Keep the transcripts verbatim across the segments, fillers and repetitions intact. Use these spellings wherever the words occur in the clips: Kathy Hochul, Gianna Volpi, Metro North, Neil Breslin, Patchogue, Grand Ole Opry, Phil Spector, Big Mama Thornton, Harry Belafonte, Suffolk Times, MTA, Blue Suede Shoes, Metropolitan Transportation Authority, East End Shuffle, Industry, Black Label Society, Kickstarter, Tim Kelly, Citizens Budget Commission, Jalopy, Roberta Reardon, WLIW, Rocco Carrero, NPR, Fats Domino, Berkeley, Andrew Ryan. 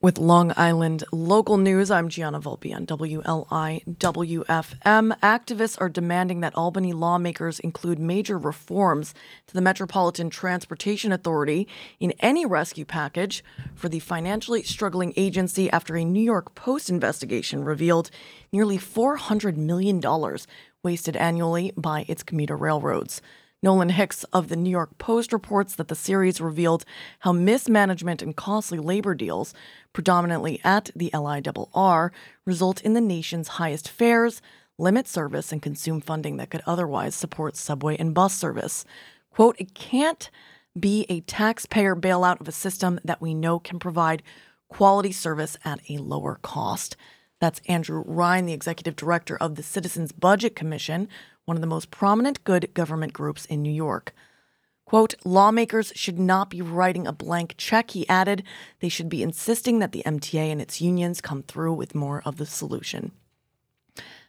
With Long Island local news, I'm Gianna Volpi on W L I W F M. Activists are demanding that Albany lawmakers include major reforms to the Metropolitan Transportation Authority in any rescue package for the financially struggling agency after a New York Post investigation revealed nearly four hundred million dollars wasted annually by its commuter railroads. Nolan Hicks of the New York Post reports that the series revealed how mismanagement and costly labor deals, predominantly at the L I R R, result in the nation's highest fares, limit service, and consume funding that could otherwise support subway and bus service. Quote, "It can't be a taxpayer bailout of a system that we know can provide quality service at a lower cost." That's Andrew Ryan, the executive director of the Citizens Budget Commission, one of the most prominent good government groups in New York. Quote, "Lawmakers should not be writing a blank check," he added. "They should be insisting that the M T A and its unions come through with more of the solution."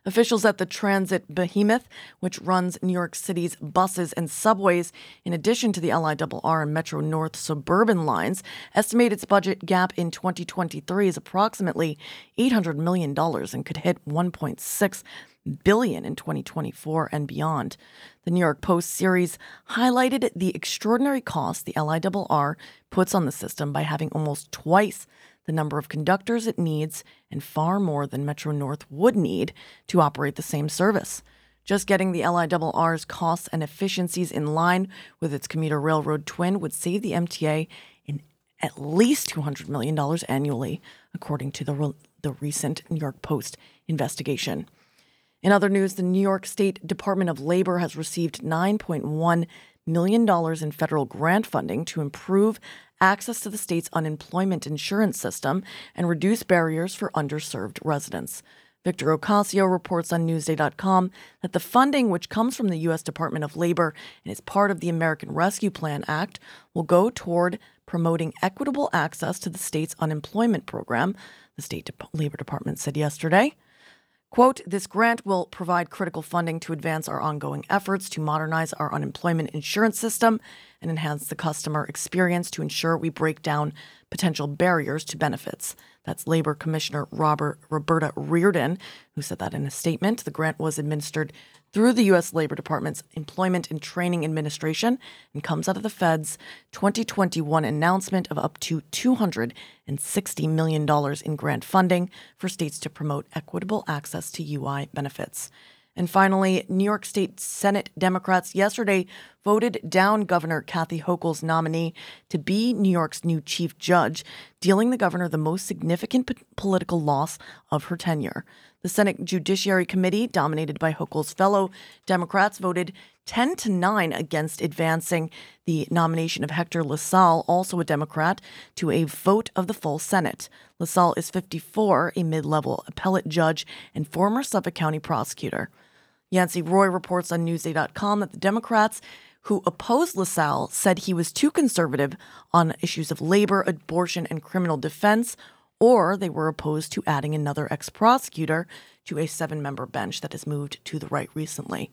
Officials at the transit behemoth, which runs New York City's buses and subways, in addition to the L I R R and Metro North suburban lines, estimate its budget gap in twenty twenty-three is approximately eight hundred million dollars and could hit one point six billion dollars in twenty twenty-four and beyond. The New York Post series highlighted the extraordinary cost the L I R R puts on the system by having almost twice the number of conductors it needs and far more than Metro North would need to operate the same service. Just getting the L I R R's costs and efficiencies in line with its commuter railroad twin would save the M T A in at least two hundred million dollars annually, according to the, re- the recent New York Post investigation. In other news, the New York State Department of Labor has received nine point one million dollars in federal grant funding to improve access to the state's unemployment insurance system and reduce barriers for underserved residents. Victor Ocasio reports on Newsday dot com that the funding, which comes from the U S Department of Labor and is part of the American Rescue Plan Act, will go toward promoting equitable access to the state's unemployment program, the State De- Labor Department said yesterday. Quote, "This grant will provide critical funding to advance our ongoing efforts to modernize our unemployment insurance system and enhance the customer experience to ensure we break down potential barriers to benefits." That's Labor Commissioner Robert, Roberta Reardon, who said that in a statement. The grant was administered through the U S Labor Department's Employment and Training Administration and comes out of the Fed's twenty twenty-one announcement of up to two hundred sixty million dollars in grant funding for states to promote equitable access to U I benefits. And finally, New York State Senate Democrats yesterday voted down Governor Kathy Hochul's nominee to be New York's new chief judge, dealing the governor the most significant po- political loss of her tenure. The Senate Judiciary Committee, dominated by Hochul's fellow Democrats, voted ten to nine against advancing the nomination of Hector LaSalle, also a Democrat, to a vote of the full Senate. LaSalle is fifty-four, a mid-level appellate judge and former Suffolk County prosecutor. Yancey Roy reports on Newsday dot com that the Democrats who opposed LaSalle said he was too conservative on issues of labor, abortion, and criminal defense, or they were opposed to adding another ex-prosecutor to a seven-member bench that has moved to the right recently.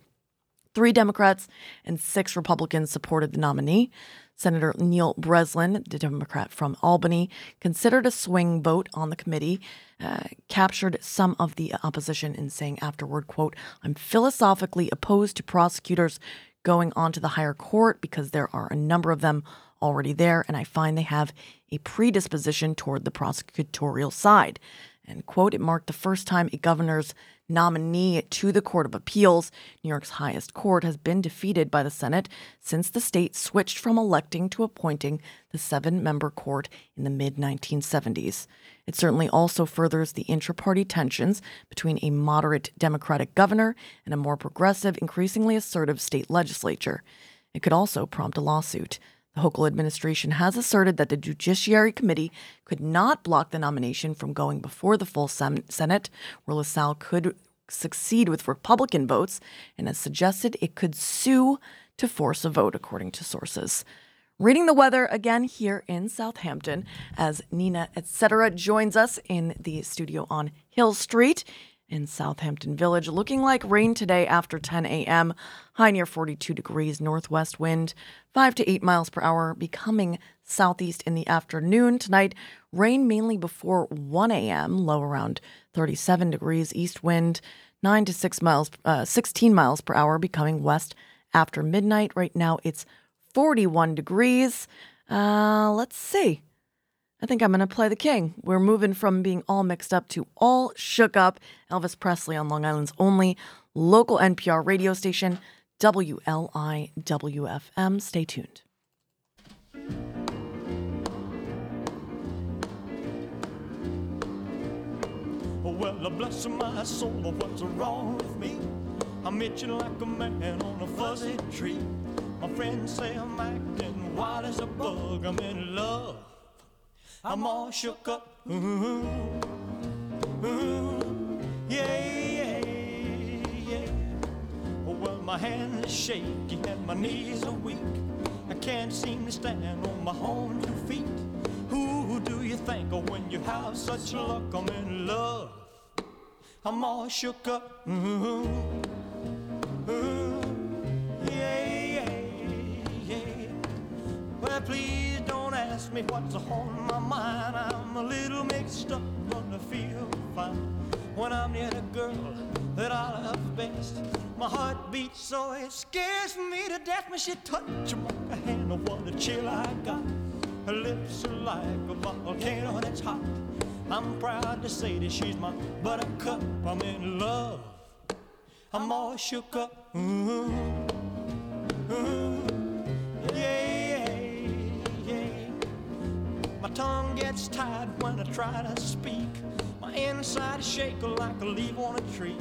Three Democrats and six Republicans supported the nominee. Senator Neil Breslin, the Democrat from Albany, considered a swing vote on the committee, uh, captured some of the opposition in saying afterward, quote, "I'm philosophically opposed to prosecutors going on to the higher court because there are a number of them already there, and I find they have a predisposition toward the prosecutorial side." And quote, it marked the first time a governor's nominee to the Court of Appeals, New York's highest court, has been defeated by the Senate since the state switched from electing to appointing the seven-member court in the mid nineteen seventies. It certainly also furthers the intra-party tensions between a moderate Democratic governor and a more progressive, increasingly assertive state legislature. It could also prompt a lawsuit. The Hochul administration has asserted that the Judiciary Committee could not block the nomination from going before the full Senate, where LaSalle could succeed with Republican votes, and has suggested it could sue to force a vote, according to sources. Reading the weather again here in Southampton as Nina Etc. joins us in the studio on Hill Street in Southampton Village. Looking like rain today after ten a.m. High near forty-two degrees, northwest wind, five to eight miles per hour, becoming southeast in the afternoon. Tonight, rain mainly before one a.m., low around thirty-seven degrees, east wind nine to six miles, uh, sixteen miles per hour, becoming west after midnight. Right now, it's forty-one degrees. Uh, let's see. I think I'm going to play the king. We're moving from being all mixed up to all shook up. Elvis Presley on Long Island's only local N P R radio station, W L I W F M. Stay tuned. Well, bless my soul, what's wrong with me? I'm itching like a man on a fuzzy tree. My friends say I'm acting wild as a bug. I'm in love. I'm all shook up. Ooh, ooh, yeah, yeah, yeah. Well, my hand is shaky and my knees are weak. I can't seem to stand on my own two feet. Who do you think of when you have such luck? I'm in love. I'm all shook up. Ooh, ooh, yeah, yeah, yeah. Well, please don't ask me what's on my mind. I'm a little mixed up, but I feel fine. When I'm near the girl that I love best, my heart beats so it scares me to death. When she touches my hand, oh, what a chill I got. Her lips are like a volcano that's hot. I'm proud to say that she's my buttercup. I'm in love. I'm all shook up. Ooh, ooh, yeah, yeah. My tongue gets tied when I try to speak. My inside is shaking like a leaf on a tree.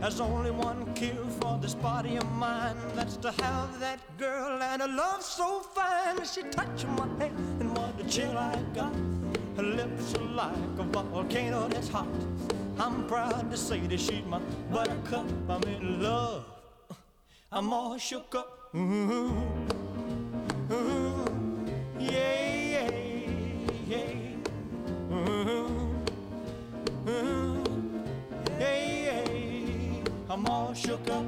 There's only one cure for this body of mine. That's to have that girl and a love so fine. She touches my hand and what a chill I got. Her lips are like a volcano that's hot. I'm proud to say that she's my buttercup. I'm in love. I'm all shook up. Ooh, ooh, yeah, yeah, yeah. Ooh, ooh, yeah, yeah. I'm all shook up.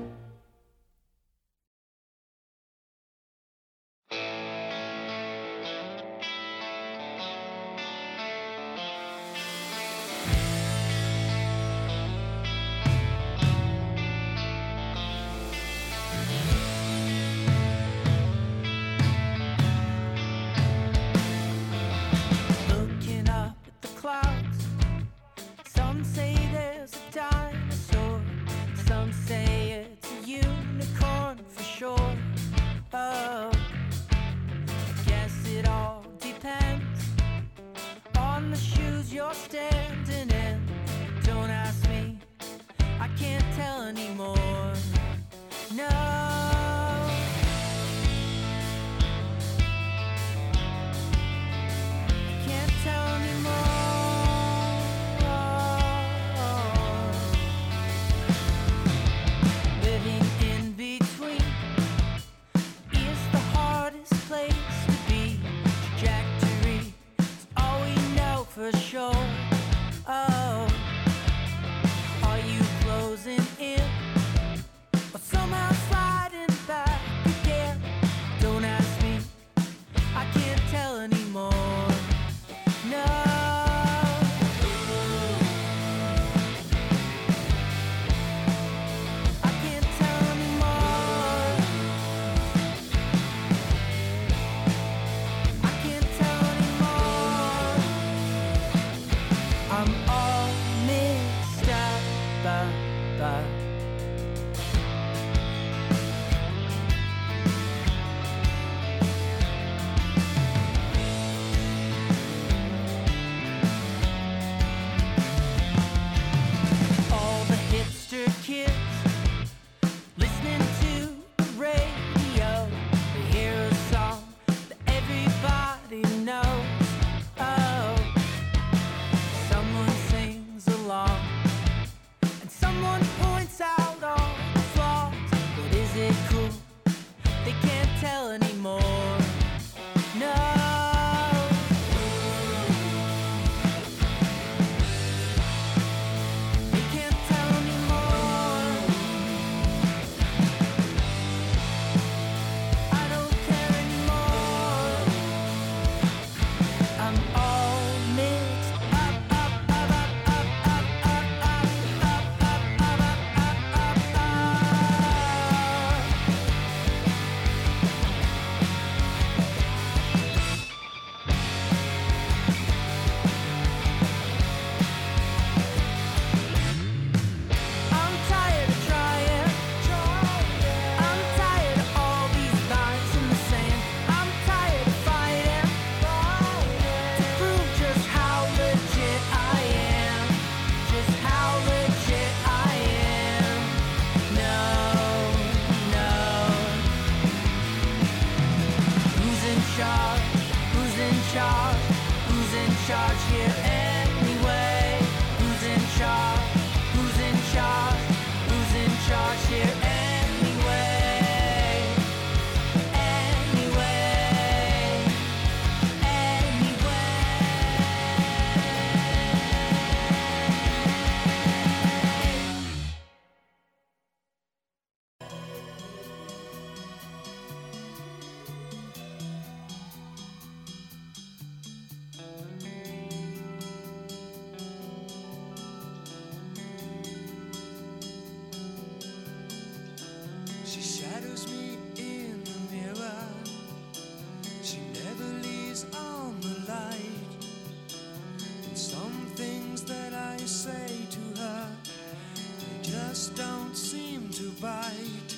fight.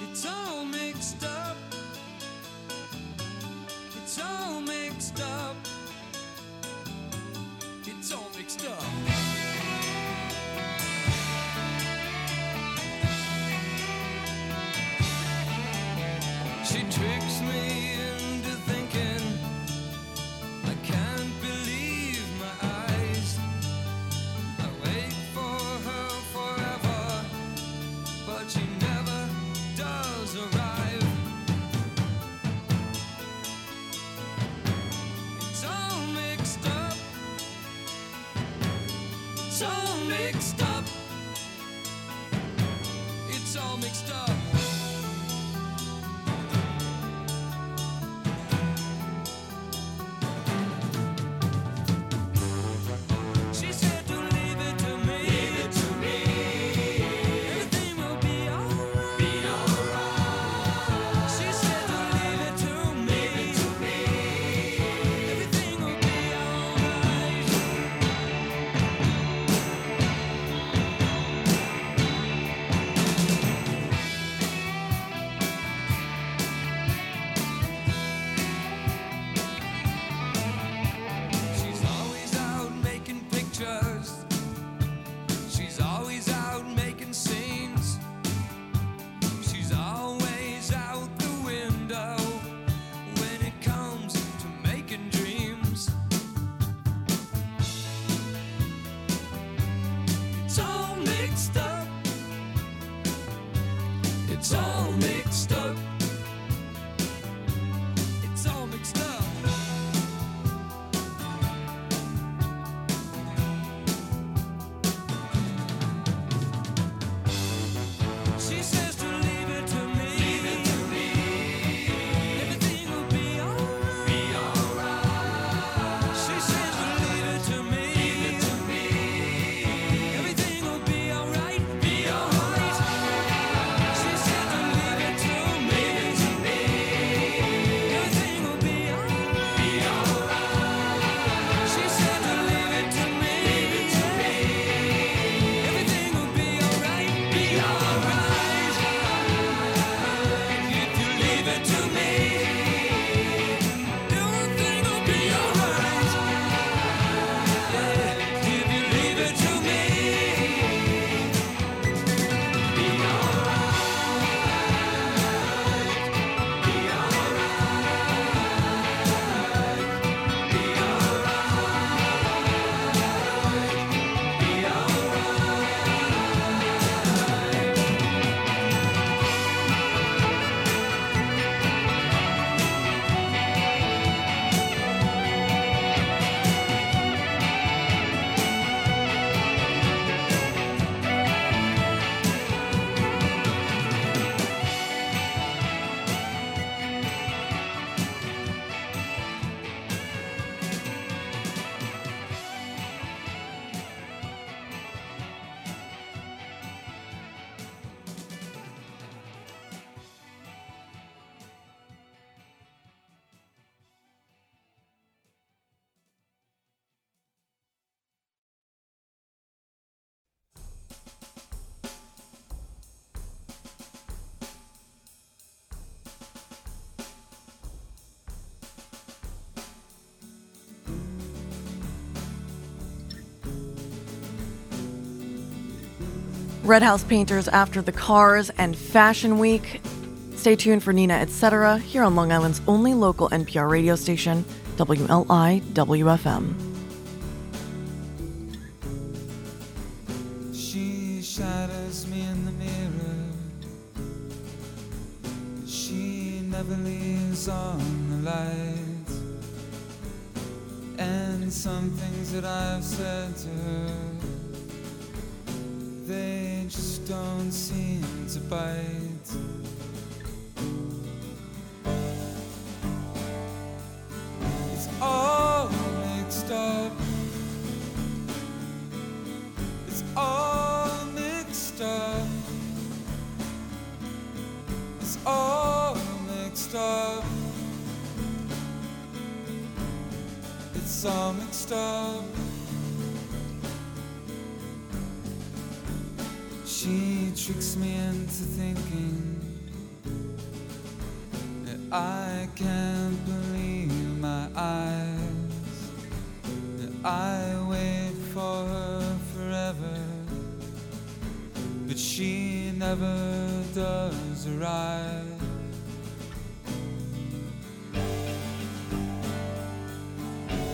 It's all mixed up. It's all mixed up. It's all mixed up. Tricks me into thinking I can't believe my eyes. I wait for her forever, but she never does arrive. It's all mixed up. It's all mixed up. It's all mixed up. Red House Painters after the Cars and Fashion Week. Stay tuned for Nina et cetera here on Long Island's only local N P R radio station, W L I W F M. She shatters me in the mirror. She never leaves on the light. And some things that I've said to her, they just don't seem to bite. It's all mixed up. It's all mixed up. It's all mixed up. It's all mixed up. She tricks me into thinking that I can't believe my eyes, that I wait for her forever, but she never does arrive.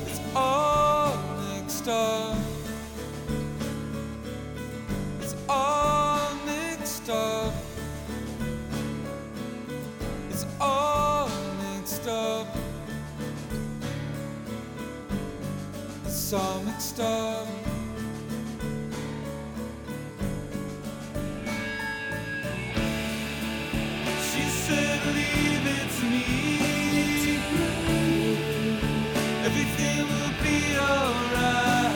It's all mixed up. It's all mixed up. It's all mixed up. It's all mixed up. Leave it to me. Everything will be alright.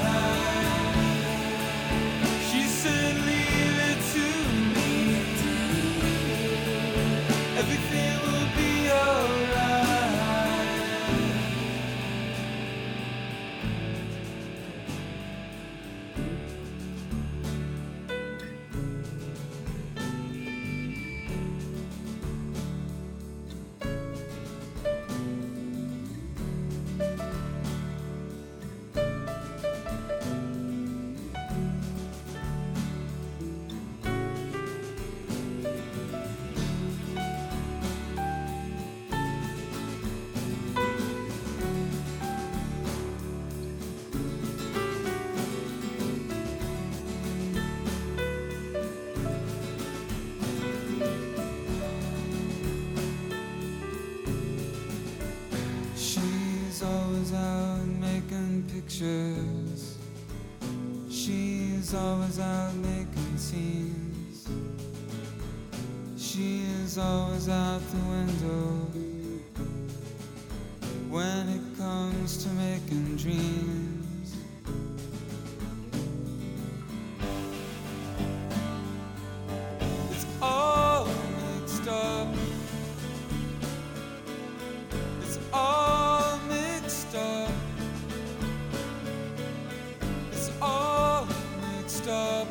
She said, leave it to me. Everything will be pictures. She's always out making scenes. She is always out the window when it comes to making dreams. It's all mixed up. It's all mixed up. All mixed up.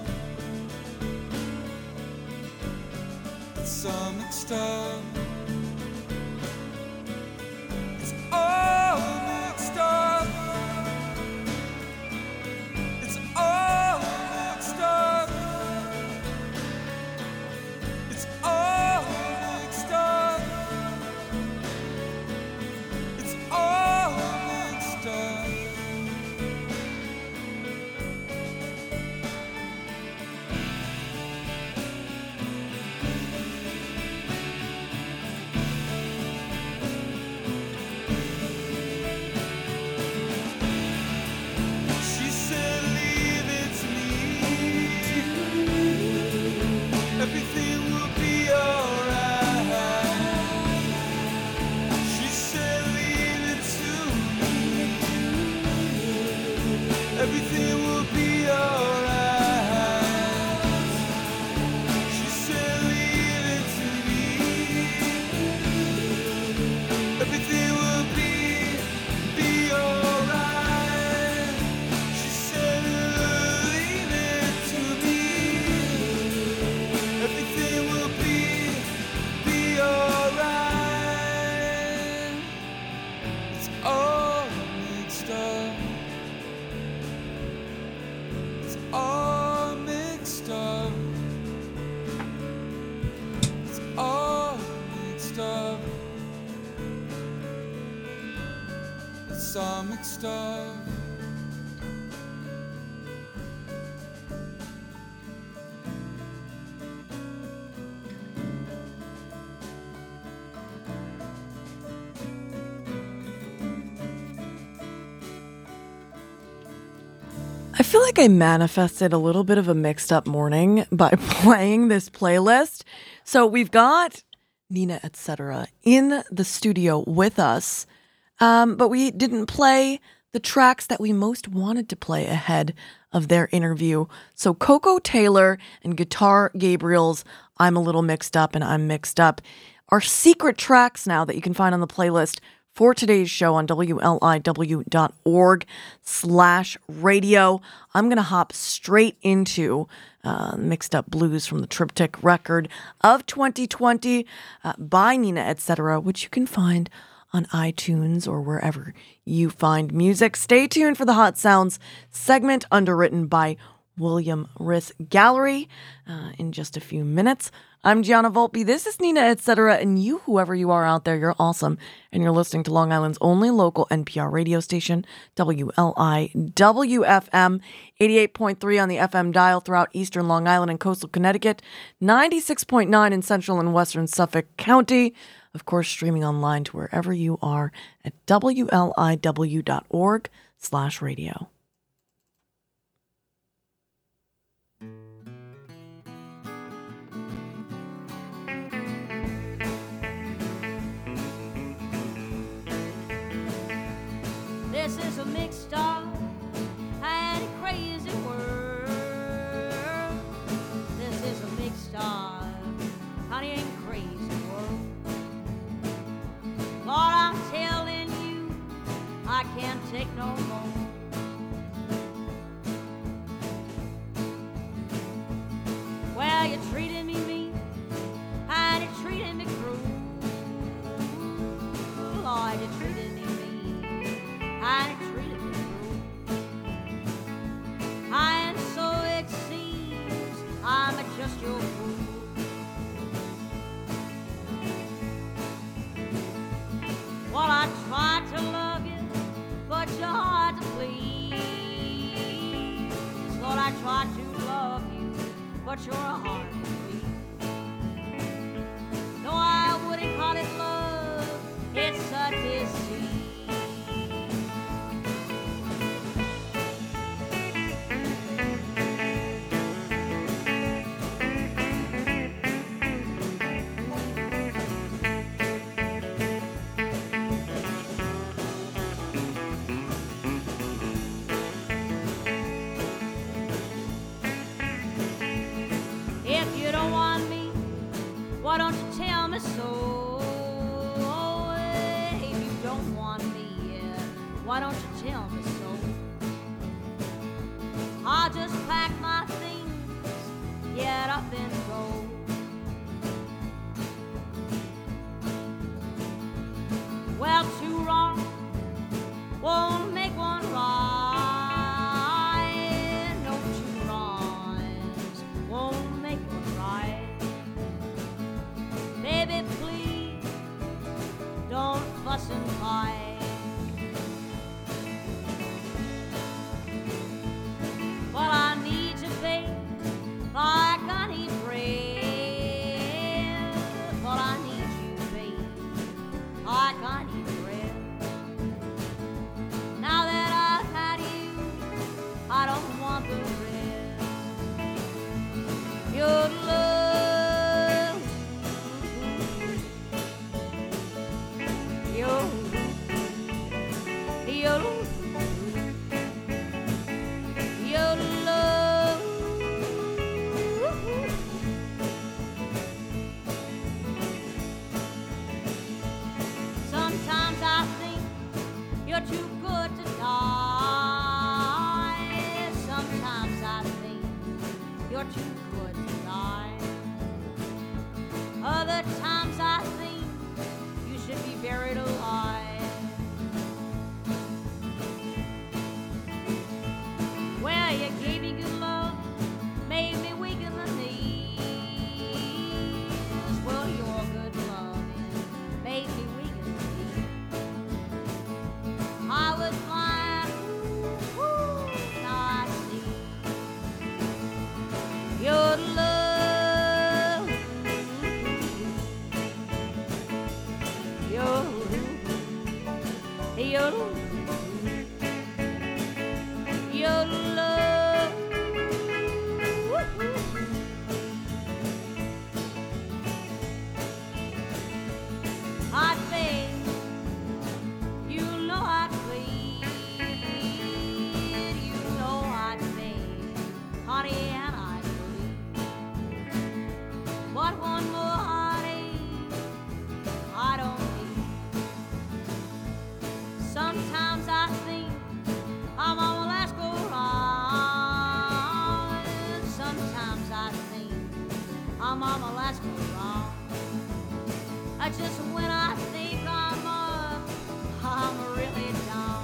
It's all mixed up. It's all mixed up. It's all mixed up. It's all mixed up. It's all mixed up. I feel like I manifested a little bit of a mixed up morning by playing this playlist. So we've got Nina et cetera in the studio with us, um, but we didn't play the tracks that we most wanted to play ahead of their interview. So Coco Taylor and Guitar Gabriel's I'm a Little Mixed Up and I'm Mixed Up are secret tracks now that you can find on the playlist for today's show on W L I W dot org slash radio. I'm going to hop straight into uh, Mixed Up Blues from the Triptych record of twenty twenty uh, by Nina Etc., which you can find on iTunes or wherever you find music. Stay tuned for the Hot Sounds segment underwritten by William Riss Gallery uh, in just a few minutes. I'm Gianna Volpi, this is Nina Etc., and you, whoever you are out there, you're awesome, and you're listening to Long Island's only local N P R radio station, W L I W F M, eighty-eight point three on the F M dial throughout eastern Long Island and coastal Connecticut, ninety-six point nine in central and western Suffolk County, of course, streaming online to wherever you are at W L I W dot org slash radio. This is a mixed up and crazy world. This is a mixed up, honey, and crazy world. Lord, I'm telling you, I can't take no more. Well, you treated me mean and you treated me cruel. Lord, you treated me. I treated me cruel, and so it seems I'm just your fool. Well, I tried to love you, but you're hard to please. Lord, I tried to love you, but you're hard to please. No, I wouldn't call it love, it's a disease. Why don't you tell me so? If you don't want me, yeah, why don't you tell me so? I'll just pack my things, get up and go. Well, two wrongs won't make one right. No, two wrongs won't make one right. Baby, please, don't fuss and fight. Well, I need your faith like I need bread. Well, I need you, babe, like I need bread. Now that I've had you, I don't want the rest. Your love. Sometimes I think I'm on the last go wrong. Sometimes I think I'm on the last go wrong. I just when I think I'm up, I'm really down.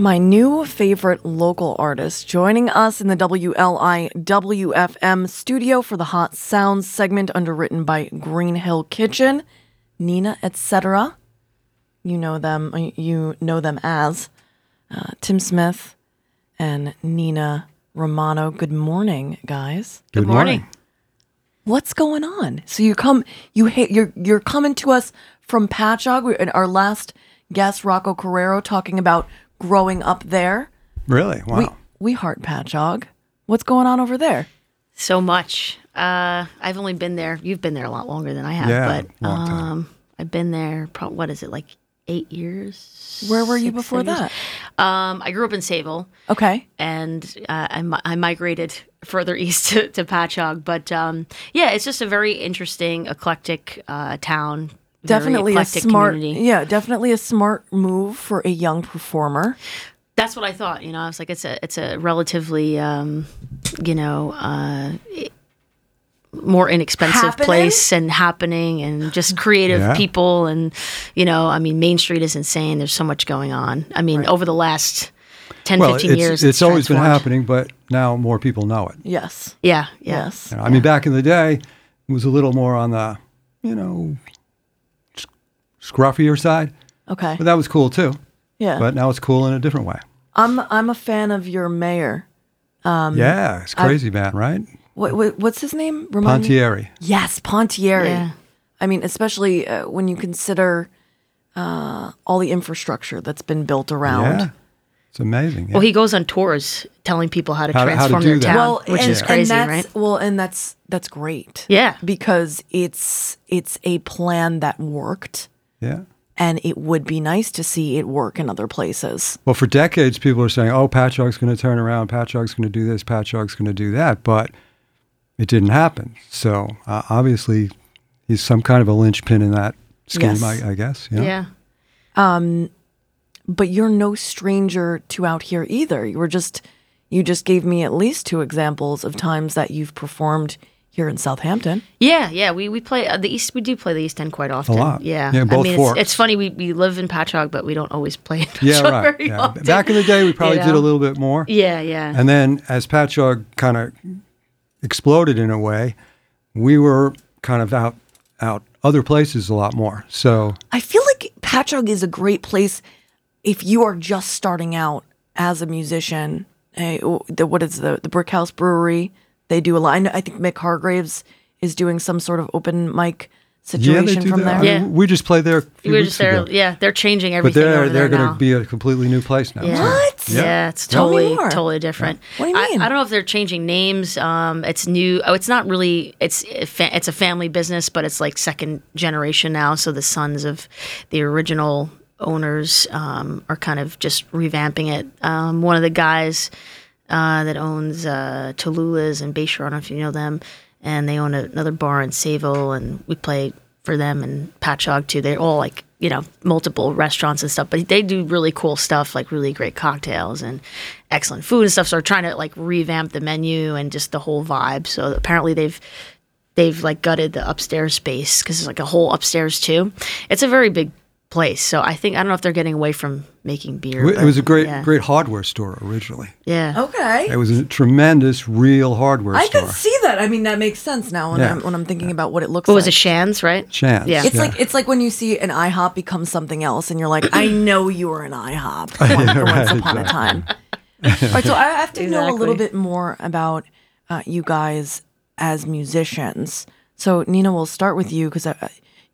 My new favorite local artist joining us in the W L I W F M studio for the Hot Sounds segment underwritten by Green Hill Kitchen, Nina, et cetera. You know them, you know them as uh, Tim Smith and Nina Romano. Good morning, guys. Good, Good morning. morning. What's going on? So you come, you ha- you're you're coming to us from Patchogue. Our last guest, Rocco Carrero, talking about growing up there. Really? Wow. We, we heart Patchogue. What's going on over there? So much. Uh, I've only been there. You've been there a lot longer than I have. Yeah, but long um, time. I've been there, pro- what is it, like eight years? Where were six, you before that? Um, I grew up in Sayville. Okay. And uh, I, I migrated further east to, to Patchogue. But um, yeah, it's just a very interesting, eclectic uh, town. Definitely a smart, community. yeah, definitely a smart move for a young performer. That's what I thought. You know, I was like, it's a, it's a relatively, um, you know, uh, more inexpensive happening? place and happening, and just creative yeah. people, and you know, I mean, Main Street is insane. There's so much going on. I mean, right. over the last ten, well, fifteen it's, years, it's, it's always been happening, but now more people know it. Yes. Yeah. Yeah. Yes. You know, I yeah. mean, back in the day, it was a little more on the, you know. scruffier side. Okay. But that was cool too. Yeah. But now it's cool in a different way. I'm I'm a fan of your mayor. Um, yeah, it's crazy, I've, man, right? What, what What's his name? Remind Pontieri. Me? Yes, Pontieri. Yeah. I mean, especially uh, when you consider uh, all the infrastructure that's been built around. Yeah. It's amazing. Yeah. Well, he goes on tours telling people how to how, transform how to their that. town, well, which and, is crazy, and that's, right? Well, and that's that's great. Yeah. Because it's it's a plan that worked. Yeah, and it would be nice to see it work in other places. Well, for decades, people are saying, "Oh, Patchogue's going to turn around. Patchogue's going to do this. Patchogue's going to do that," but it didn't happen. So uh, obviously, he's some kind of a linchpin in that scheme, yes. I, I guess. You know? Yeah. Um, but you're no stranger to out here either. You were just, you just gave me at least two examples of times that you've performed here in Southampton. Yeah, yeah, we we play uh, the East. We do play the East End quite often. A lot. Yeah, yeah, both I mean, forks. It's, it's funny. We, we live in Patchogue, but we don't always play in Patchogue yeah, right. very yeah. often. Back in the day, we probably you know? did a little bit more. Yeah, yeah. And then as Patchogue kind of exploded in a way, we were kind of out out other places a lot more. So I feel like Patchogue is a great place if you are just starting out as a musician. Hey, what is the the Brick House Brewery? They do a lot. I, know, I think Mick Hargraves is doing some sort of open mic situation yeah, they do from that. there. Yeah. I mean, we just play there. We were just there. Ago. Yeah, they're changing everything. But they're over they're going to be a completely new place now. Yeah. What? Yeah, yeah it's totally totally different. Yeah. What do you mean? I, I don't know if they're changing names. Um, it's new. Oh, it's not really. It's it's a family business, but it's like second generation now. So the sons of the original owners um, are kind of just revamping it. Um, one of the guys. Uh, that owns uh, Tallulah's and Bayshore. I don't know if you know them. And they own a, another bar in Sayville, and we play for them and Patchogue too. They're all like, you know, multiple restaurants and stuff, but they do really cool stuff, like really great cocktails and excellent food and stuff. So we're trying to like revamp the menu and just the whole vibe. So apparently they've they've like gutted the upstairs space because it's like a whole upstairs too. It's a very big place. So I think, I don't know if they're getting away from making beer. It but, was a great, yeah. great hardware store originally. Yeah. Okay. It was a tremendous, real hardware I store. I could see that. I mean, that makes sense now when, yeah. I'm, when I'm thinking yeah. about what it looks what like. It was a Shans, right? Shans. Yeah. It's yeah. like it's like when you see an IHOP become something else and you're like, I know you were an IHOP once, yeah, right, once upon exactly. a time. All right, so I have to exactly. know a little bit more about uh, you guys as musicians. So Nina, we'll start with you because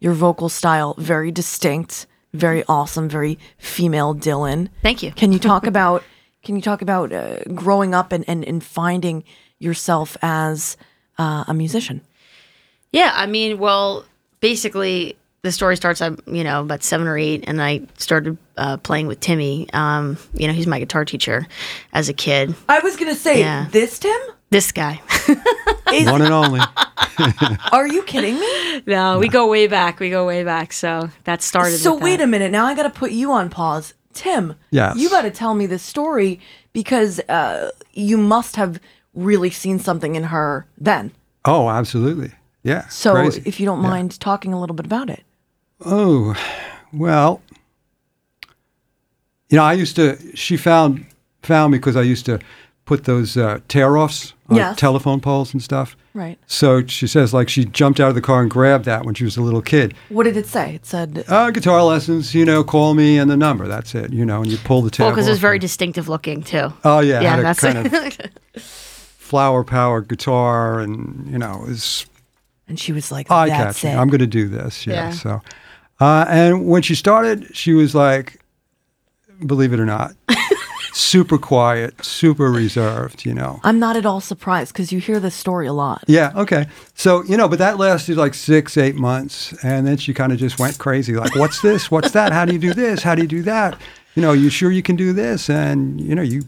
your vocal style, very distinct, very awesome, very female Dylan. Thank you. Can you talk about can you talk about uh, growing up and, and, and finding yourself as uh, a musician? Yeah, I mean, well, basically the story starts, you know, about seven or eight, and I started uh, playing with Timmy. Um, you know, he's my guitar teacher as a kid. I was going to say, yeah. This Tim? This guy. Is, one and only. Are you kidding me? No, no, we go way back. We go way back. So that started. So wait that. a minute. Now I got to put you on pause. Tim, yes. You got to tell me this story because uh, you must have really seen something in her then. Oh, absolutely. Yeah. So crazy. If you don't mind yeah. talking a little bit about it. Oh, well, you know, I used to, she found, found me because I used to put those uh, tear-offs on yes. telephone poles and stuff. Right. So she says, like, she jumped out of the car and grabbed that when she was a little kid. What did it say? It said... Uh, guitar lessons, you know, call me and the number. That's it, you know, and you pull the tab off. Well, because it was very and... distinctive looking, too. Oh, yeah. Yeah, that's kind of flower-powered guitar and, you know, it was... And she was like, that's it. I'm going to do this. Yeah, yeah. So, uh, and when she started, she was like, believe it or not... Super quiet, super reserved, you know. I'm not at all surprised because you hear this story a lot. Yeah, okay. So, you know, but that lasted like six, eight months. And then she kind of just went crazy. Like, what's this? What's that? How do you do this? How do you do that? You know, you sure you can do this? And, you know, you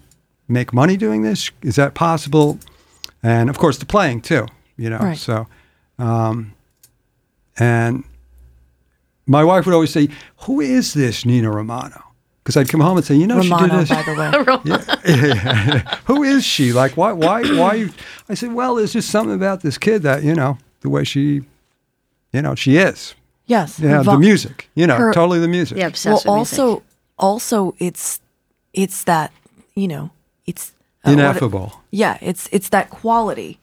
make money doing this? Is that possible? And, of course, the playing, too, you know. Right. So, um, and my wife would always say, who is this Nina Romano? Because I'd come home and say, you know, Romano, she did this. By the way. yeah, yeah, yeah. Who is she? Like, why, why, why? I said, well, there's just something about this kid that, you know, the way she, you know, she is. Yes. Yeah, vo- the music, you know, her, totally the music. Yeah, obsessed well, with also, music. Also, it's, it's that, you know, it's. Uh, Ineffable. It, yeah, it's, it's that quality,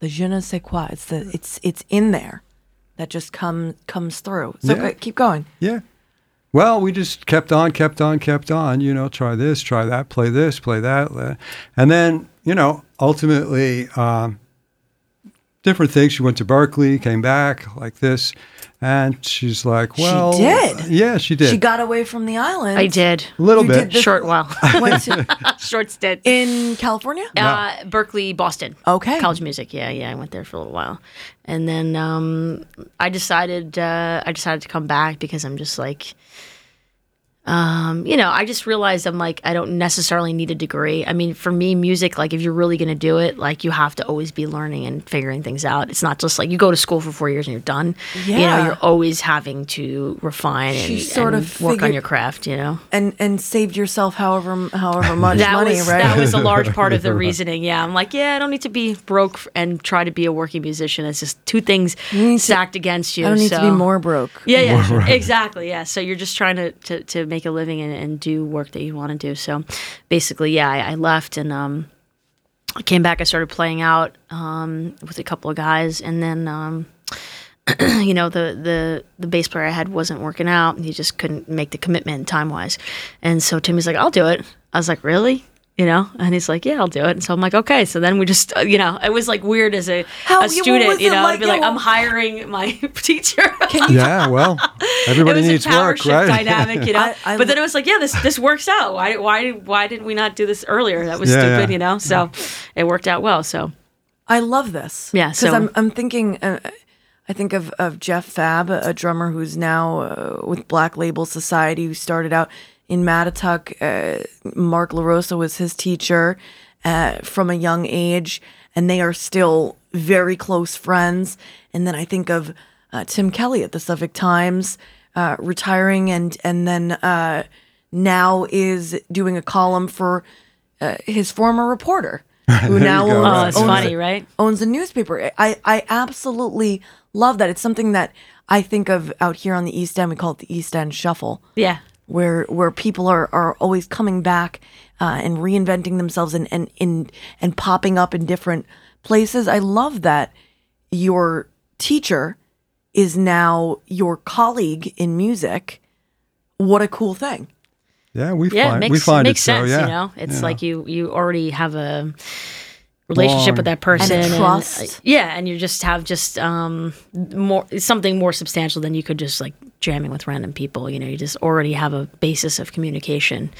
the je ne sais quoi. It's the, it's, it's in there that just comes, comes through. So yeah. keep going. Yeah. Well, we just kept on, kept on, kept on, you know, try this, try that, play this, play that. And then, you know, ultimately, um, different things. She went to Berkeley, came back like this, and she's like, well. She did? Uh, yeah, she did. She got away from the island. I did. A little you bit. Did Short while. To- Short stint. In California? Uh, no. Berkeley, Boston. Okay. College music, yeah, yeah. I went there for a little while. And then um, I decided uh, I decided to come back because I'm just like, Um, you know, I just realized I'm like, I don't necessarily need a degree. I mean, for me, music, like if you're really going to do it, like you have to always be learning and figuring things out. It's not just like you go to school for four years and you're done. Yeah. You know, you're always having to refine and, she sort and of work figured, on your craft, you know. And and saved yourself however however much that money, was, right? That was a large part of the reasoning, yeah. I'm like, yeah, I don't need to be broke and try to be a working musician. It's just two things stacked to, against you. I don't need so. to be more broke. Yeah, yeah, more exactly, yeah. So you're just trying to, to, to make make a living and, and do work that you want to do. So basically, yeah, I, I left and um, I came back. I started playing out um, with a couple of guys. And then, um, you know, the, the, the bass player I had wasn't working out. He just couldn't make the commitment time-wise. And so Timmy's like, I'll do it. I was like, really? You know? And he's like, yeah, I'll do it. And so I'm like, okay. So then we just, you know, it was like weird as a, How, a student, you know, like, to be like, I'm hiring my teacher. Yeah, well, everybody needs work, right? It was a power shift dynamic, you know? I, I, but then it was like, yeah, this this works out. Why why why didn't we not do this earlier? That was yeah, stupid, yeah. you know? So yeah. It worked out well, so. I love this. Yeah, so. Because I'm, I'm thinking, uh, I think of, of Jeff Fab, a drummer who's now uh, with Black Label Society, who started out in Mattatuck. uh, Mark LaRosa was his teacher uh, from a young age, and they are still very close friends. And then I think of uh, Tim Kelly at the Suffolk Times, uh, retiring, and and then uh, now is doing a column for uh, his former reporter, who now owns, oh, it's owns, funny, a, right? owns a newspaper. I, I absolutely love that. It's something that I think of out here on the East End. We call it the East End Shuffle. Yeah. Where where people are, are always coming back uh, and reinventing themselves and, and and and popping up in different places. I love that your teacher is now your colleague in music. What a cool thing! Yeah, we yeah, find it, makes, we find makes it sense, so, yeah. you know. It's yeah. like you, you already have a relationship Long. with that person. And trust. And, uh, yeah, and you just have just um, more something more substantial than you could just like jamming with random people. You know, you just already have a basis of communication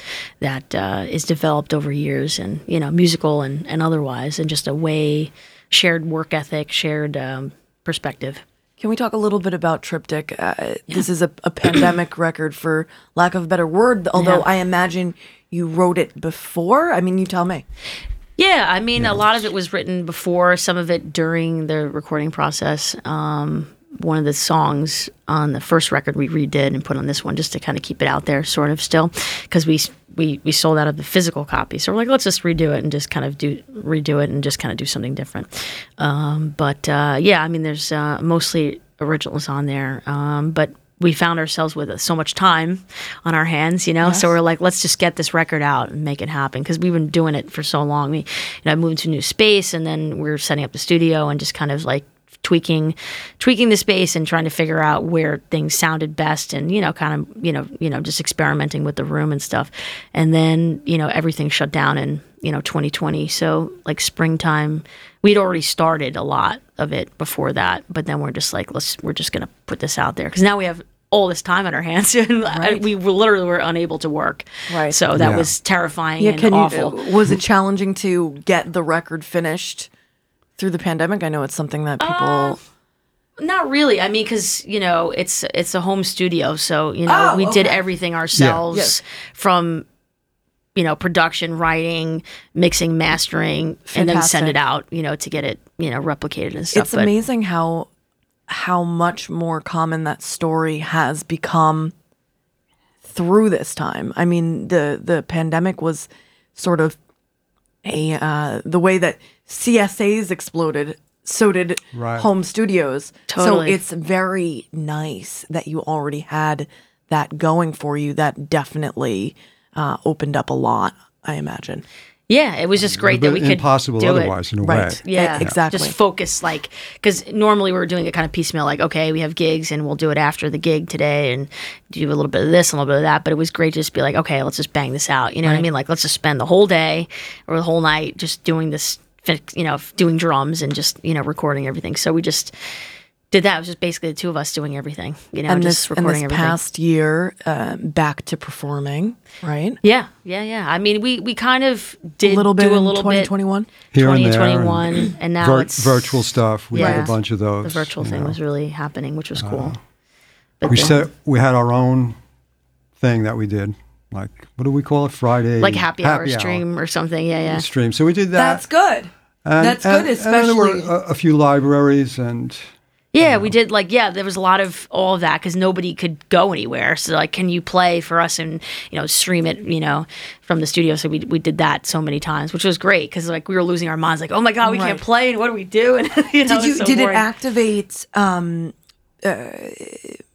that uh, is developed over years and, you know, musical and, and otherwise, and just a way, shared work ethic, shared um, perspective. Can we talk a little bit about Triptych? Uh, yeah. This is a, a pandemic record, for lack of a better word, although yeah. I imagine you wrote it before. I mean, you tell me. Yeah, I mean, yeah. a lot of it was written before, some of it during the recording process. Um, one of the songs on the first record we redid and put on this one just to kind of keep it out there sort of still, because we, we, we sold out of the physical copy. So we're like, let's just redo it and just kind of do redo it and just kind of do something different. Um, but uh, yeah, I mean, there's uh, mostly originals on there, um, but we found ourselves with so much time on our hands, you know, yes. so we're like, let's just get this record out and make it happen, because we've been doing it for so long. We, you know, I moved to a new space, and then we were setting up the studio and just kind of like tweaking tweaking the space and trying to figure out where things sounded best, and, you know, kind of, you know, you know, just experimenting with the room and stuff. And then, you know, everything shut down in, you know, twenty twenty. So like springtime, we'd already started a lot of it before that, but then we're just like, let's, we're just gonna put this out there, because now we have all this time on our hands, and right. we were literally were unable to work. Right. So that yeah. was terrifying yeah, and can awful. You, was it challenging to get the record finished through the pandemic? I know it's something that people. Uh, Not really. I mean, because, you know, it's it's a home studio, so, you know, oh, we okay. did everything ourselves yeah. yes. from, you know, production, writing, mixing, mastering, Fantastic. and then send it out, you know, to get it, you know, replicated and stuff. It's but, amazing how how much more common that story has become through this time. I mean, the the pandemic was sort of a uh, the way that C S As exploded. So did right. home studios. Totally. So it's very nice that you already had that going for you. That definitely uh, opened up a lot, I imagine. Yeah, it was just great that we could impossible do otherwise it. in a right. way. Yeah, yeah, exactly. Just focus, like, because normally we were doing it kind of piecemeal, like, okay, we have gigs and we'll do it after the gig today and do a little bit of this and a little bit of that. But it was great to just be like, okay, let's just bang this out. You know right. what I mean? Like, let's just spend the whole day or the whole night just doing this, you know, doing drums and just, you know, recording everything. So we just did that. It was just basically the two of us doing everything, you know, and just this, recording and this everything. And past year, uh, back to performing, right? Yeah, yeah, yeah. I mean, we, we kind of did a little bit do a little bit. twenty twenty-one? Here and there. twenty twenty-one. And, and now vir- it's... Virtual stuff. We yeah, did a bunch of those. The virtual thing know. was really happening, which was cool. Uh, but we, then, set, we had our own thing that we did. Like, what do we call it? Friday? Like happy, happy hour stream hour. or something. Yeah, yeah. Stream. So we did that. That's good. And, That's and, good, especially. And there were a, a few libraries and... Yeah, you know. we did, like, yeah, there was a lot of all of that, because nobody could go anywhere. So, like, can you play for us and, you know, stream it, you know, from the studio? So we we did that so many times, which was great, because, like, we were losing our minds. Like, oh, my God, we right. can't play, and what do we do? And, you know, did you, it was so did boring. it activate um, uh,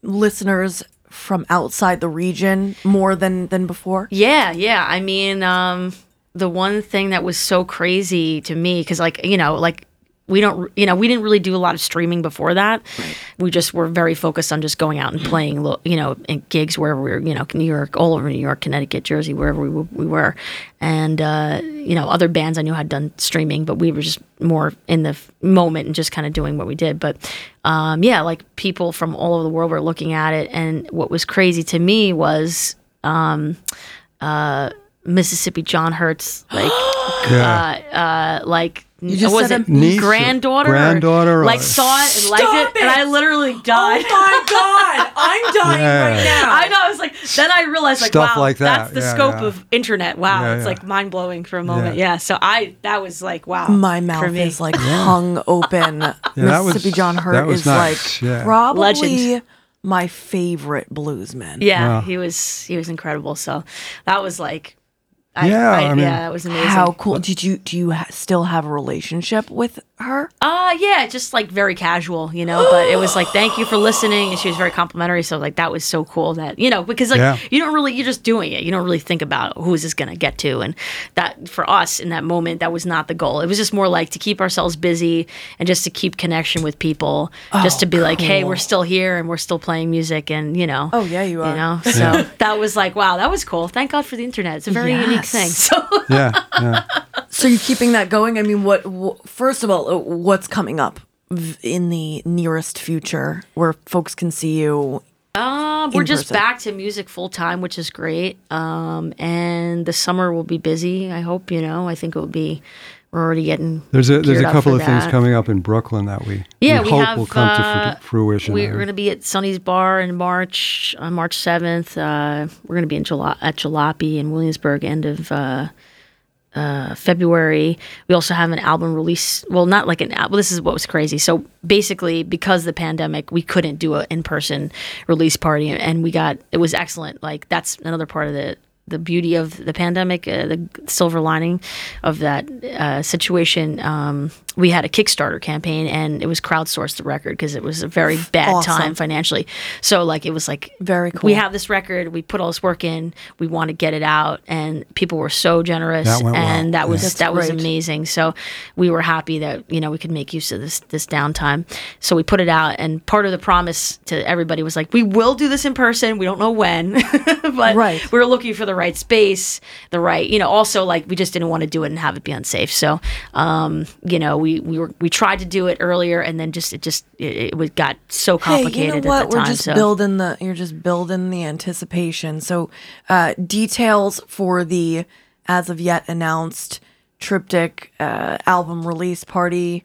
listeners from outside the region more than, than before? Yeah, yeah. I mean... Um, the one thing that was so crazy to me, because, like, you know, like, we don't, you know, we didn't really do a lot of streaming before that. Right. We just were very focused on just going out and playing, you know, in gigs wherever we were, you know, New York, all over New York, Connecticut, Jersey, wherever we, we were. And, uh, you know, other bands I knew had done streaming, but we were just more in the moment and just kind of doing what we did. But, um, yeah, like, people from all over the world were looking at it. And what was crazy to me was, um, uh, Mississippi John Hurt's, like, yeah. uh, uh, like, you just was said it niece granddaughter? Granddaughter, or, like, saw it and liked it, it, and I literally died. Oh my God, I'm dying yeah. right now. I know. I was like, then I realized, like, Stuff wow, like that. that's the yeah, scope yeah. of internet. Wow, yeah, it's yeah. like mind blowing for a moment. Yeah. yeah. So I, that was like, wow. My mouth is like hung open. Yeah, Mississippi was, John Hurt is nice. like yeah. probably. Legend. My favorite bluesman. Yeah, wow. he was. He was incredible. So that was like. I, yeah, I, I mean, yeah, that was amazing. How cool! Did you do you ha- still have a relationship with her? Uh, yeah, just like very casual, you know, but it was like, thank you for listening. And she was very complimentary. So like, that was so cool that, you know, because like, yeah. you don't really, you're just doing it. You don't really think about who is this going to get to. And that for us in that moment, that was not the goal. It was just more like to keep ourselves busy and just to keep connection with people, oh, just to be cool. like, hey, we're still here and we're still playing music and, you know. Oh, yeah, you are. You know, so that was like, wow, that was cool. Thank God for the internet. It's a very yes. unique thing. So yeah, yeah. So you're keeping that going? I mean, what, what? First of all, what's coming up in the nearest future where folks can see you? Um, we're just person? back to music full time, which is great. Um, and the summer will be busy. I hope you know. I think it will be. We're already getting. There's a there's a couple of that. things coming up in Brooklyn that we yeah we, we hope have, will come uh, to fruition. We're going to be at Sunny's Bar in March on uh, March seventh. Uh, we're going to be in Jala- at Jalopy in Williamsburg end of. Uh, Uh, February. We also have an album release. Well, not like an album. Well, this is what was crazy. So basically, because of the pandemic, we couldn't do an in-person release party, and we got it was excellent. Like that's another part of the the beauty of the pandemic, uh, the silver lining of that uh, situation. Um, we had a Kickstarter campaign, and it was crowdsourced the record because it was a very bad awesome. time financially. So like it was like very cool. We have this record. We put all this work in. We want to get it out, and people were so generous, that went and well. that was yeah. that That's was great. amazing. So we were happy that you know we could make use of this this downtime. So we put it out, and part of the promise to everybody was like, we will do this in person. We don't know when, but right. we were looking for the right space, the right, you know, also like we just didn't want to do it and have it be unsafe. So, um, you know, we, we were, we tried to do it earlier and then just, it just, it, it got so complicated hey, you know what? at the time. We're just so. building the, you're just building the anticipation. So, uh, details for the, as of yet announced Triptych, uh, album release party.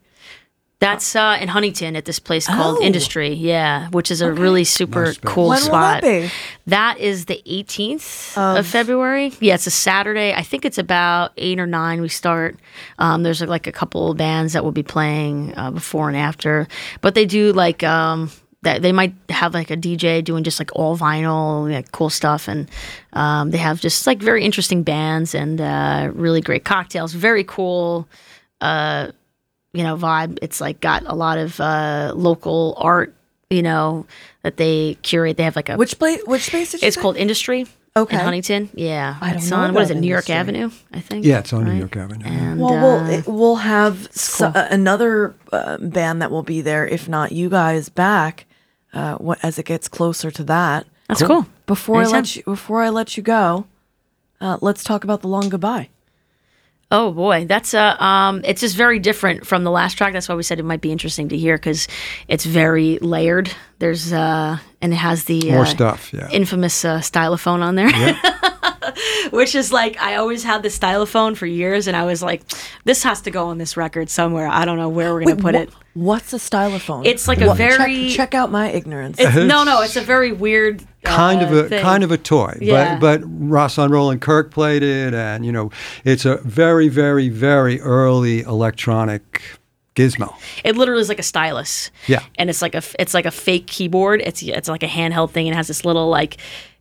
That's uh, in Huntington at this place called oh. Industry, yeah, which is a okay. really super nice cool when spot. Will that be? That is the eighteenth of, of February. Yeah, it's a Saturday. I think it's about eight or nine we start. Um, there's like a couple of bands that will be playing uh, before and after, but they do like um, that. They might have like a D J doing just like all vinyl, like cool stuff, and um, they have just like very interesting bands and uh, really great cocktails. Very cool. Uh, you know, vibe. It's like got a lot of uh, local art, you know, that they curate. They have like a... Which place? Which space did you It's say? called Industry okay. in Huntington. Yeah. I don't it's know on, What is it, New York Avenue, I think? Yeah, it's on right? New York Avenue. And, well, uh, we'll, it, we'll have so, cool. uh, another uh, band that will be there, if not you guys, back uh, what, as it gets closer to that. That's cool. cool. Before, I let you, before I let you go, uh, let's talk about The Long Goodbye. Oh boy, that's a. Um, it's just very different from the last track. That's why we said it might be interesting to hear because it's very layered. There's uh, and it has the more uh, stuff, yeah. infamous uh, stylophone on there, yeah. which is like I always had the stylophone for years, and I was like, this has to go on this record somewhere. I don't know where we're gonna Wait, put wh- it. What's a stylophone? It's like what? a very check, check out my ignorance. It's, no, no, it's a very weird. Kind uh, of a thing. kind of a toy, yeah. but but Ross and Roland Kirk played it, and you know it's a very very very early electronic gizmo. It literally is like a stylus, yeah, and it's like a it's like a fake keyboard. It's it's like a handheld thing, and it has this little like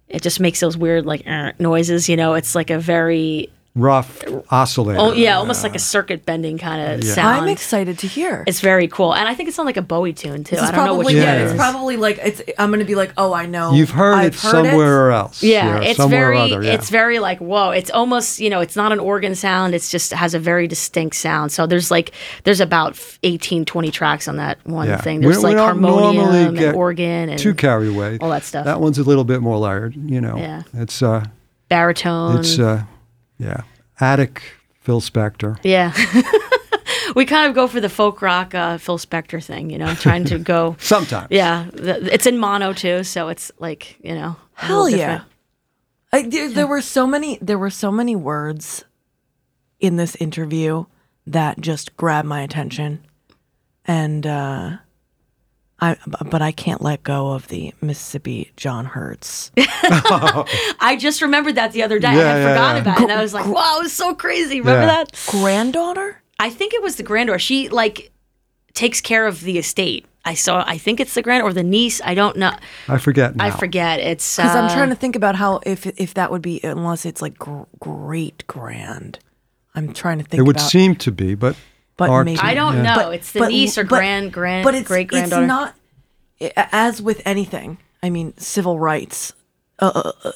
it just makes those weird like uh, noises. You know, it's like a very rough oscillator. Oh yeah, almost uh, like a circuit bending kind of yeah. sound. I'm excited to hear. It's very cool, and I think it's on like a Bowie tune too. I don't probably, know what yeah, it is. It's probably like it's. I'm gonna be like, oh, I know. You've heard I've it heard somewhere it. else. Yeah, yeah it's very. Or other, yeah. It's very like whoa. It's almost you know. It's not an organ sound. It's just it has a very distinct sound. So there's like there's about eighteen, twenty tracks on that one yeah. thing. There's we, like we harmonium and get organ and too carried away. All that stuff. That one's a little bit more layered. You know. Yeah. It's uh, baritone. It's. Uh, Yeah. Attic Phil Spector. Yeah. We kind of go for the folk rock uh, Phil Spector thing, you know, trying to go. Sometimes. Yeah. The, it's in mono too, so it's like, you know. Hell yeah. I, there, there were so many, there were so many words in this interview that just grabbed my attention. And, uh, I, but I can't let go of the Mississippi John Hertz. oh. I just remembered that the other day. Yeah, I had yeah, forgotten yeah. about it. And I was like, wow, it was so crazy. Remember yeah. that? Granddaughter? I think it was the granddaughter. She, like, takes care of the estate. I saw, I think it's the grand or the niece. I don't know. I forget now. I forget. It's. Because uh, I'm trying to think about how, if if that would be, unless it's like gr- great grand. I'm trying to think about. It would about, seem to be, but. but or maybe. I don't yeah. know. But, it's the but, niece or but, grand, grand, but it's, great granddaughter. It's not, as with anything, I mean, civil rights, uh, uh,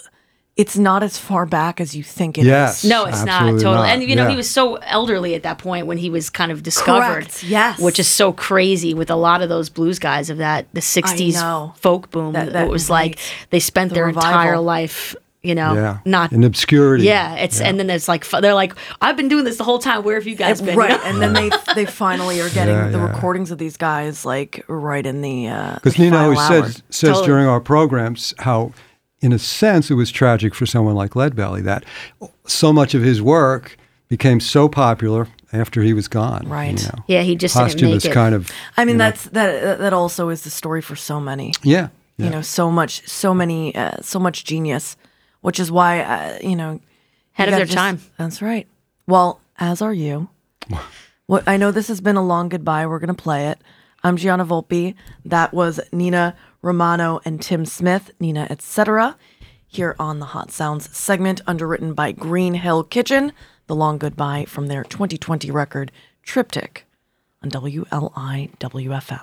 it's not as far back as you think it yes, is. No, it's not. Totally. Not. And, you know, yeah. he was so elderly at that point when he was kind of discovered. Correct. Yes. Which is so crazy with a lot of those blues guys of that, the sixties folk boom. That, that it was right. like they spent the their revival. entire life, you know, yeah. not in obscurity. Yeah. It's yeah. And then it's like, they're like, I've been doing this the whole time. Where have you guys it, been? Right. You know? And then they they finally are getting yeah, the yeah. recordings of these guys, like, right in the. Because uh, Nina always says, says totally. during our programs how. In a sense, it was tragic for someone like Leadbelly that so much of his work became so popular after he was gone. Right. You know, yeah, he just posthumous didn't make it. Kind of. I mean, that's know. that. That also is the story for so many. Yeah. yeah. You know, so much, so many, uh, so much genius, which is why uh, you know, ahead of their just, time. That's right. Well, as are you. Well, I know this has been a long goodbye. We're gonna play it. I'm Gianna Volpi. That was Nina Romano and Tim Smith, Nina, et cetera, here on the Hot Sounds segment, underwritten by Green Hill Kitchen, the long goodbye from their twenty twenty record, Triptych, on W L I W F M.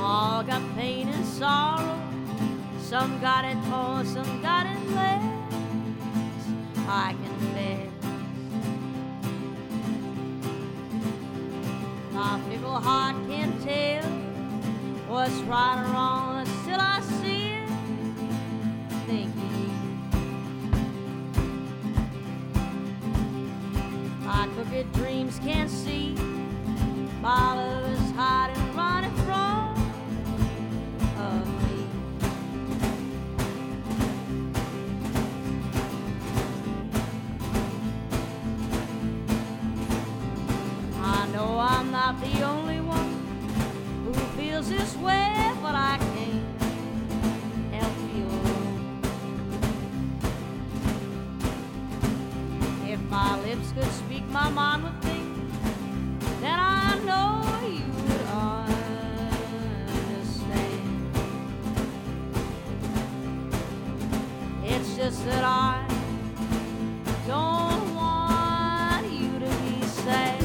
All got pain and sorrow. Some got it torn, some got it left. I confess my fickle heart can't tell what's right or wrong until I see it. Thinking my crooked dreams can't see. My love is hiding, running from. I'm not the only one who feels this way, but I can't help you. If my lips could speak, my mind would think that I know you would understand. It's just that I don't want you to be sad.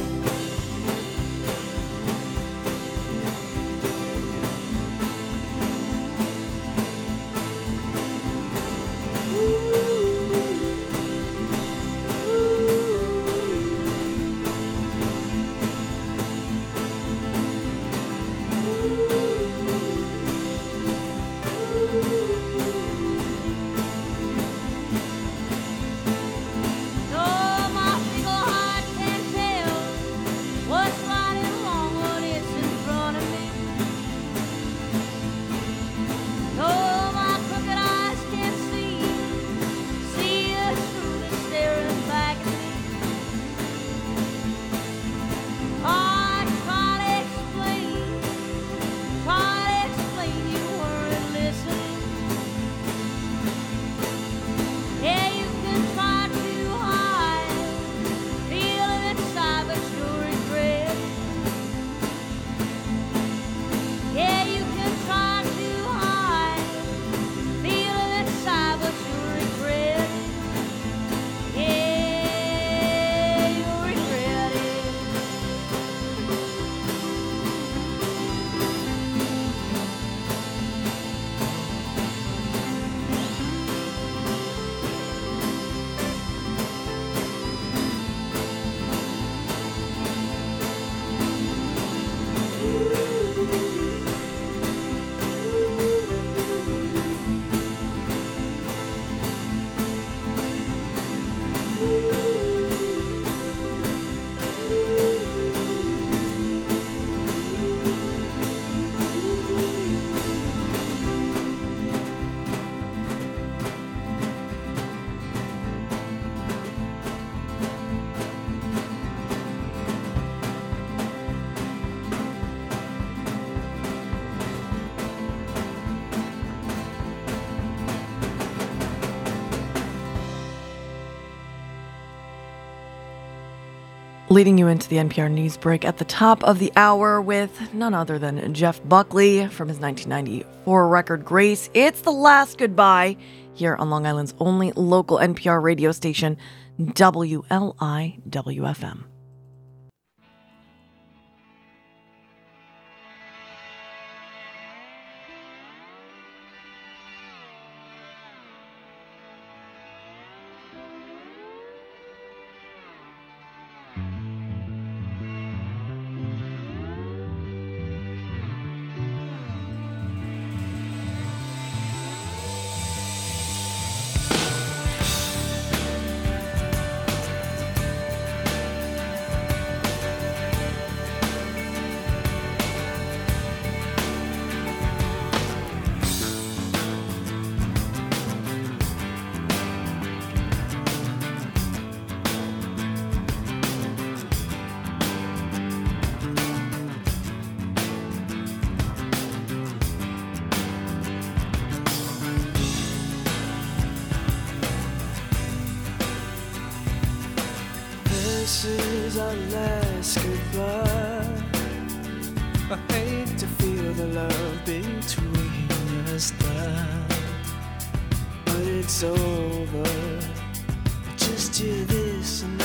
Leading you into the N P R news break at the top of the hour with none other than Jeff Buckley from his nineteen ninety-four record Grace. It's the last goodbye here on Long Island's only local N P R radio station, W L I W F M. Over, just do this and